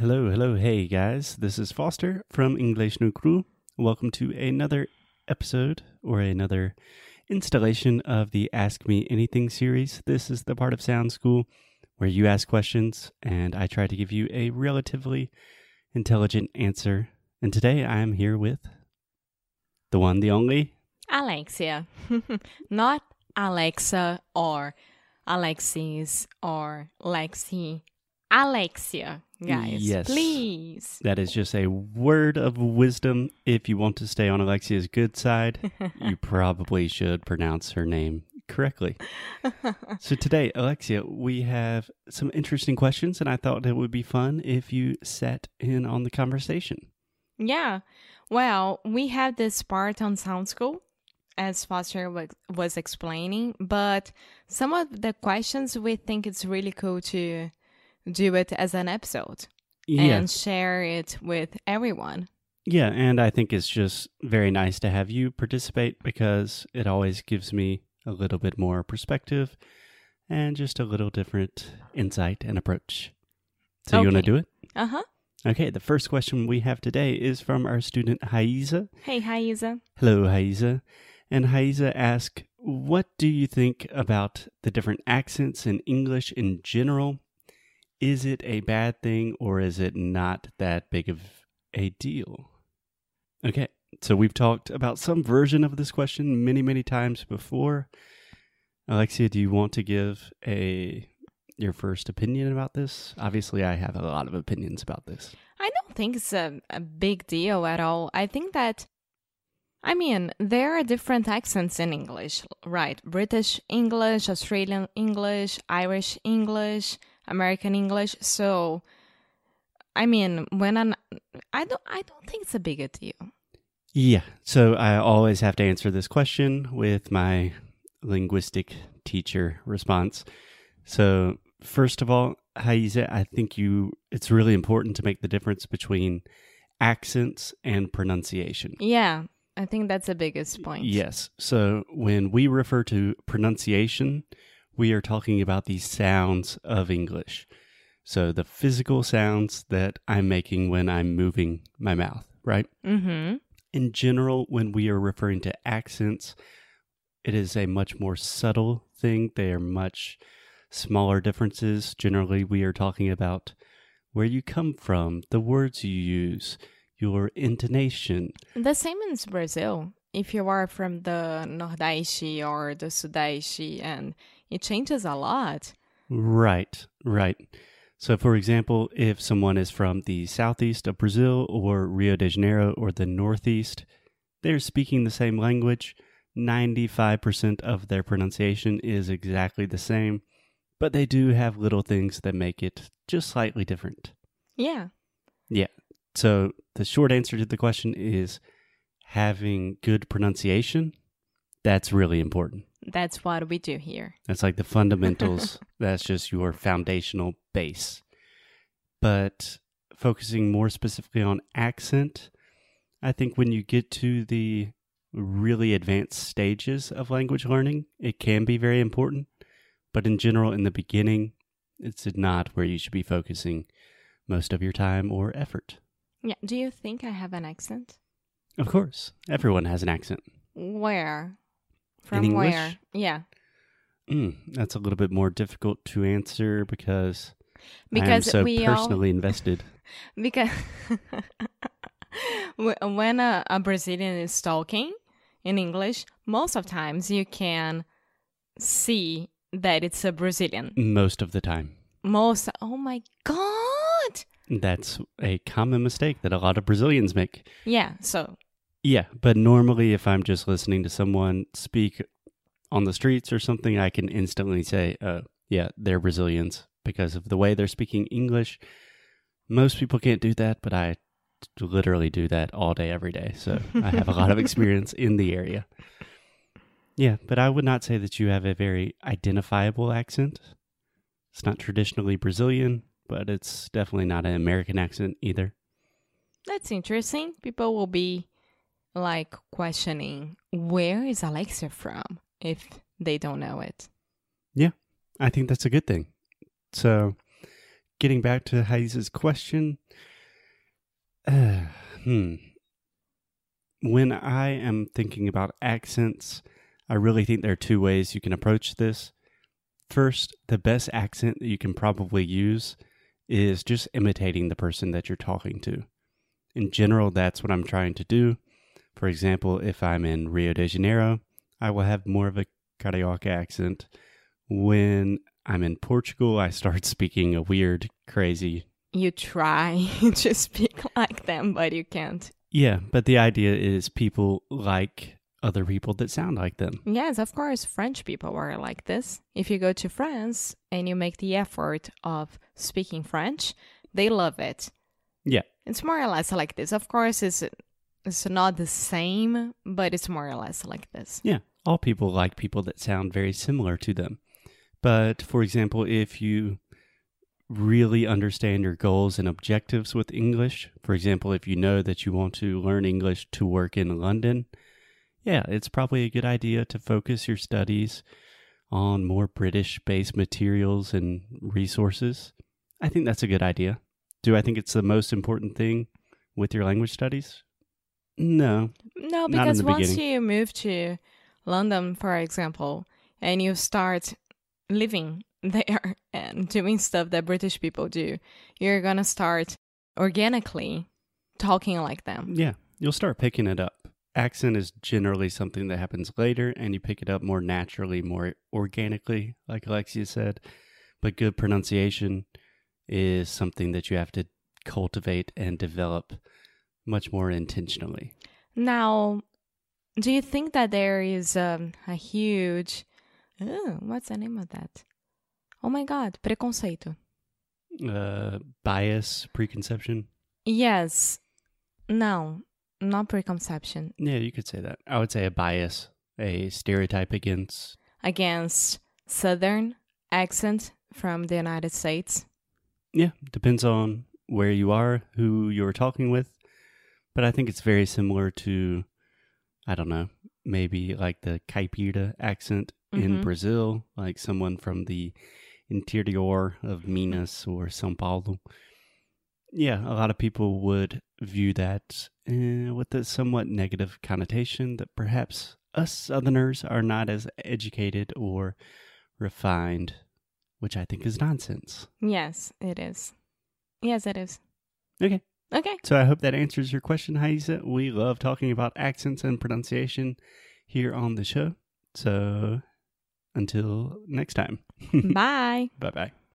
Hello, hey guys, this is Foster from English Nu Crew. Welcome to another episode or another installation of the Ask Me Anything series. This is the part of Sound School where you ask questions and I try to give you a relatively intelligent answer. And today I am here with the one, the only... Alexia. Not Alexa or Alexis or Lexi. Alexia, guys, yes. Please. That is just a word of wisdom. If you want to stay on Alexia's good side, you probably should pronounce her name correctly. So today, Alexia, we have some interesting questions, and I thought it would be fun if you sat in on the conversation. Yeah. Well, we have this part on Sound School, as Foster was explaining, but some of the questions we think it's really cool to... do it as an episode and share it with everyone. Yeah, and I think it's just very nice to have you participate because it always gives me a little bit more perspective and just a little different insight and approach. So you want to do it? Uh-huh. Okay, the first question we have today is from our student Haiza. Hey, Haiza. Hello, Haiza. And Haiza asks, what do you think about the different accents in English in general? Is it a bad thing or is it not that big of a deal? Okay, so we've talked about some version of this question many, many times before. Alexia, do you want to give your first opinion about this? Obviously, I have a lot of opinions about this. I don't think it's a big deal at all. I think that, I mean, there are different accents in English, right? British English, Australian English, Irish English... American English. So, I mean, I don't think it's a big deal. Yeah. So I always have to answer this question with my linguistic teacher response. So first of all, Haiza, I think it's really important to make the difference between accents and pronunciation. Yeah, I think that's the biggest point. Yes. So when we refer to pronunciation, we are talking about the sounds of English. So the physical sounds that I'm making when I'm moving my mouth, right? Mm-hmm. In general, when we are referring to accents, it is a much more subtle thing. They are much smaller differences. Generally, we are talking about where you come from, the words you use, your intonation. The same in Brazil. If you are from the Nordeste or the Sudeste, and it changes a lot. Right. So, for example, if someone is from the southeast of Brazil or Rio de Janeiro or the northeast, they're speaking the same language. 95% of their pronunciation is exactly the same, but they do have little things that make it just slightly different. Yeah. So, the short answer to the question is having good pronunciation, that's really important. That's what we do here. That's like the fundamentals. That's just your foundational base. But focusing more specifically on accent, I think when you get to the really advanced stages of language learning, it can be very important. But in general, in the beginning, it's not where you should be focusing most of your time or effort. Yeah. Do you think I have an accent? Of course. Everyone has an accent. Where? From in English? Where? Yeah. That's a little bit more difficult to answer because I am so personally invested. Because when a Brazilian is talking in English, most of times you can see that it's a Brazilian. Most of the time. Oh my God! That's a common mistake that a lot of Brazilians make. Yeah, so... Yeah, but normally if I'm just listening to someone speak on the streets or something, I can instantly say, oh, yeah, they're Brazilians because of the way they're speaking English. Most people can't do that, but I literally do that all day, every day. So I have a lot of experience in the area. Yeah, but I would not say that you have a very identifiable accent. It's not traditionally Brazilian, but it's definitely not an American accent either. That's interesting. People will be... like questioning where is Alexia from if they don't know it. Yeah, I think that's a good thing. So getting back to Haiza's question, when I am thinking about accents, I really think there are two ways you can approach this. First, the best accent that you can probably use is just imitating the person that you're talking to. In general, that's what I'm trying to do. For example, if I'm in Rio de Janeiro, I will have more of a Carioca accent. When I'm in Portugal, I start speaking a weird, crazy... You try to speak like them, but you can't. Yeah, but the idea is people like other people that sound like them. Yes, of course, French people are like this. If you go to France and you make the effort of speaking French, they love it. Yeah. It's more or less like this. Of course, it's not the same, but it's more or less like this. Yeah, all people like people that sound very similar to them. But, for example, if you really understand your goals and objectives with English, for example, if you know that you want to learn English to work in London, yeah, it's probably a good idea to focus your studies on more British-based materials and resources. I think that's a good idea. Do I think it's the most important thing with your language studies? No. No, because once you move to London, for example, and you start living there and doing stuff that British people do, you're going to start organically talking like them. Yeah, you'll start picking it up. Accent is generally something that happens later and you pick it up more naturally, more organically, like Alexia said. But good pronunciation is something that you have to cultivate and develop much more intentionally. Now, do you think that there is a huge... what's the name of that? Oh my God, preconceito. Bias, preconception? Yes. No, not preconception. Yeah, you could say that. I would say a bias, a stereotype against Southern accent from the United States. Yeah, depends on where you are, who you're talking with. But I think it's very similar to, I don't know, maybe like the Caipira accent in Brazil, like someone from the interior of Minas or São Paulo. Yeah, a lot of people would view that with a somewhat negative connotation that perhaps us Southerners are not as educated or refined, which I think is nonsense. Yes, it is. Yes, it is. Okay. Okay. So I hope that answers your question, Haiza. We love talking about accents and pronunciation here on the show. So until next time. Bye. Bye-bye.